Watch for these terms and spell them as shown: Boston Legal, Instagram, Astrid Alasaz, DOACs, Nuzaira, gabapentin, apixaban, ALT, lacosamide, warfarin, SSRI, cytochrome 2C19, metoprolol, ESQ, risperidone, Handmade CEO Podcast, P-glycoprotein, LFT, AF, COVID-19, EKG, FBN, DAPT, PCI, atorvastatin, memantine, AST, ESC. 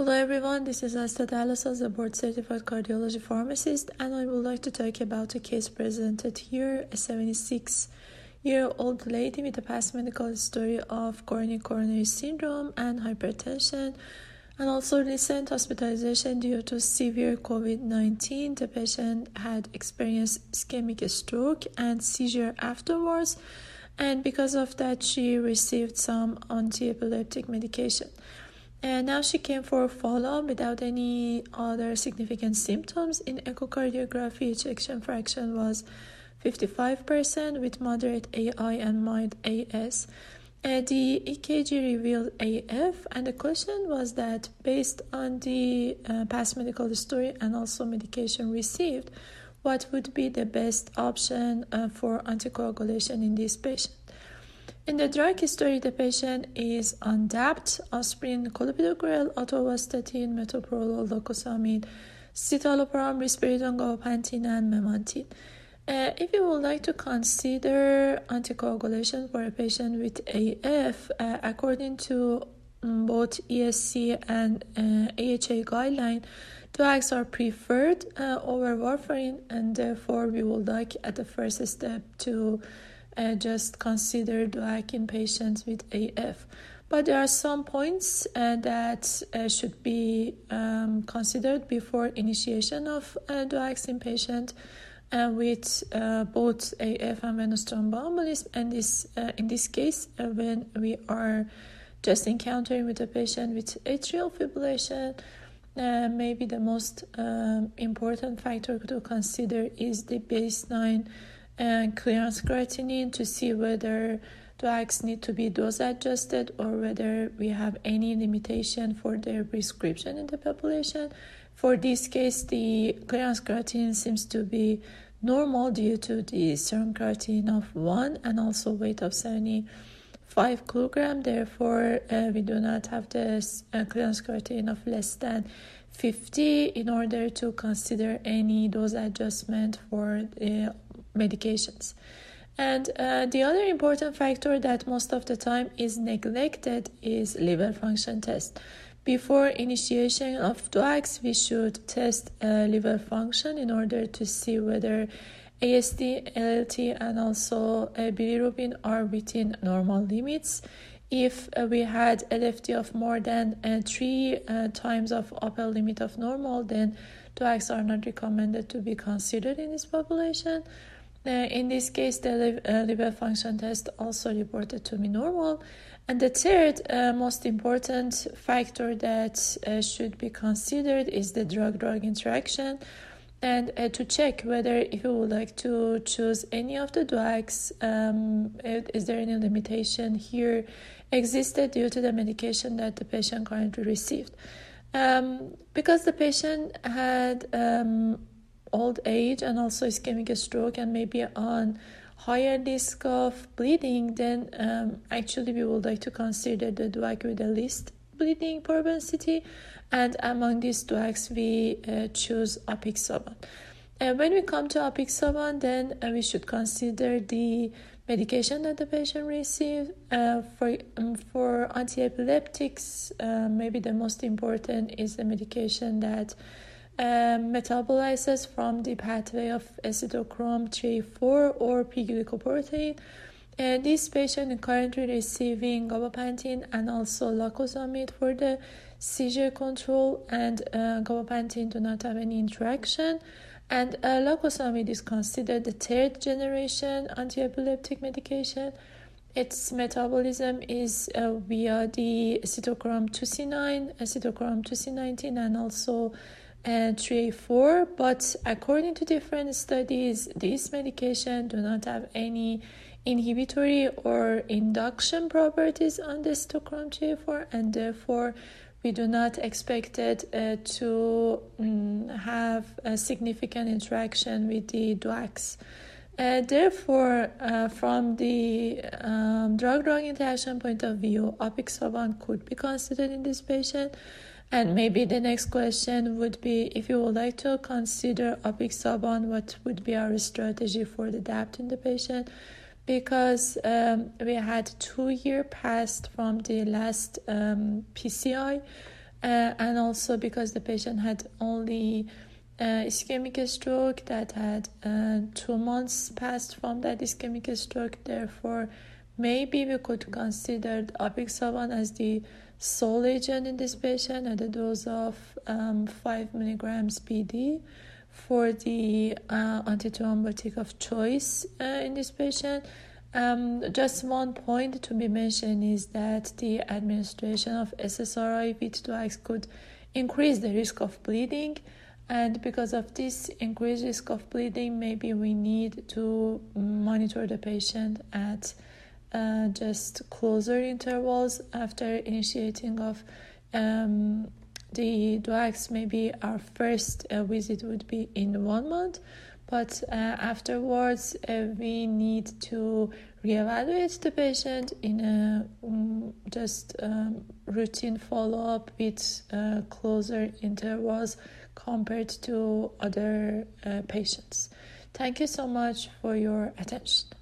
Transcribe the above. Hello everyone, this is Astrid Alasaz, a board-certified cardiology pharmacist, and I would like to talk about a case presented here, a 76-year-old lady with a past medical history of coronary syndrome and hypertension, and also recent hospitalization due to severe COVID-19. The patient had experienced ischemic stroke and seizure afterwards, and because of that, she received some anti-epileptic medication. And now she came for a follow-up without any other significant symptoms. In echocardiography, ejection fraction was 55% with moderate AI and mild AS. The EKG revealed AF, and the question was that based on the past medical history and also medication received, what would be the best option for anticoagulation in this patient? In the drug history, the patient is on DAPT, aspirin, clopidogrel, atorvastatin, metoprolol, lacosamide, citalopram, risperidone, gabapentin, and memantine. If you would like to consider anticoagulation for a patient with AF, according to both ESC and AHA guideline, DOACs are preferred over warfarin, and therefore we would like at the first step to just consider DOAC in patients with AF. But there are some points that should be considered before initiation of DOACs in patients with both AF and venous thromboembolism. And in this case, when we are just encountering with a patient with atrial fibrillation, maybe the most important factor to consider is the baseline and clearance creatinine to see whether DOACs need to be dose adjusted or whether we have any limitation for their prescription in the population. For this case, the clearance creatinine seems to be normal due to the serum creatinine of 1 and also weight of 75 kg. Therefore, we do not have the clearance creatinine of less than 50 in order to consider any dose adjustment for the medications. And the other important factor that most of the time is neglected is liver function test. Before initiation of DOACs, we should test liver function in order to see whether AST, ALT, and also bilirubin are within normal limits. If we had LFT of more than 3 times of upper limit of normal, then DOACs are not recommended to be considered in this population. In this case, the liver function test also reported to be normal. And the third most important factor that should be considered is the drug-drug interaction. And to check whether if you would like to choose any of the DOACs, is there any limitation here existed due to the medication that the patient currently received. Because the patient had old age and also ischemic stroke and maybe on higher risk of bleeding, then actually we would like to consider the DOAC with the least bleeding propensity, and among these DOACs we choose apixaban. When we come to apixaban, then we should consider the medication that the patient received. For anti-epileptics, maybe the most important is the medication that metabolizes from the pathway of cytochrome 3A4 or P-glycoprotein. This patient is currently receiving gabapentin and also lacosamide for the seizure control, and gabapentin do not have any interaction. And lacosamide is considered the third generation anti-epileptic medication. Its metabolism is via the cytochrome 2C9, cytochrome 2C19, and also 3A4, but according to different studies, these medications do not have any inhibitory or induction properties on the cytochrome 3A4, and therefore we do not expect it to have a significant interaction with the DOACs. Therefore, from the drug-drug interaction point of view, apixaban could be considered in this patient. And maybe the next question would be, if you would like to consider apixaban, what would be our strategy for the DAPT in the patient? Because we had 2 years passed from the last PCI, and also because the patient had only ischemic stroke that had 2 months passed from that ischemic stroke. Therefore, maybe we could consider apixaban as the sole agent in this patient at a dose of 5 milligrams BD for the antithrombotic of choice in this patient. Just one point to be mentioned is that the administration of SSRI with DOACs could increase the risk of bleeding, and because of this increased risk of bleeding, maybe we need to monitor the patient at just closer intervals after initiating of the DOACs. Maybe our first visit would be in 1 month, but afterwards we need to reevaluate the patient in a routine follow-up with closer intervals compared to other patients. Thank you so much for your attention.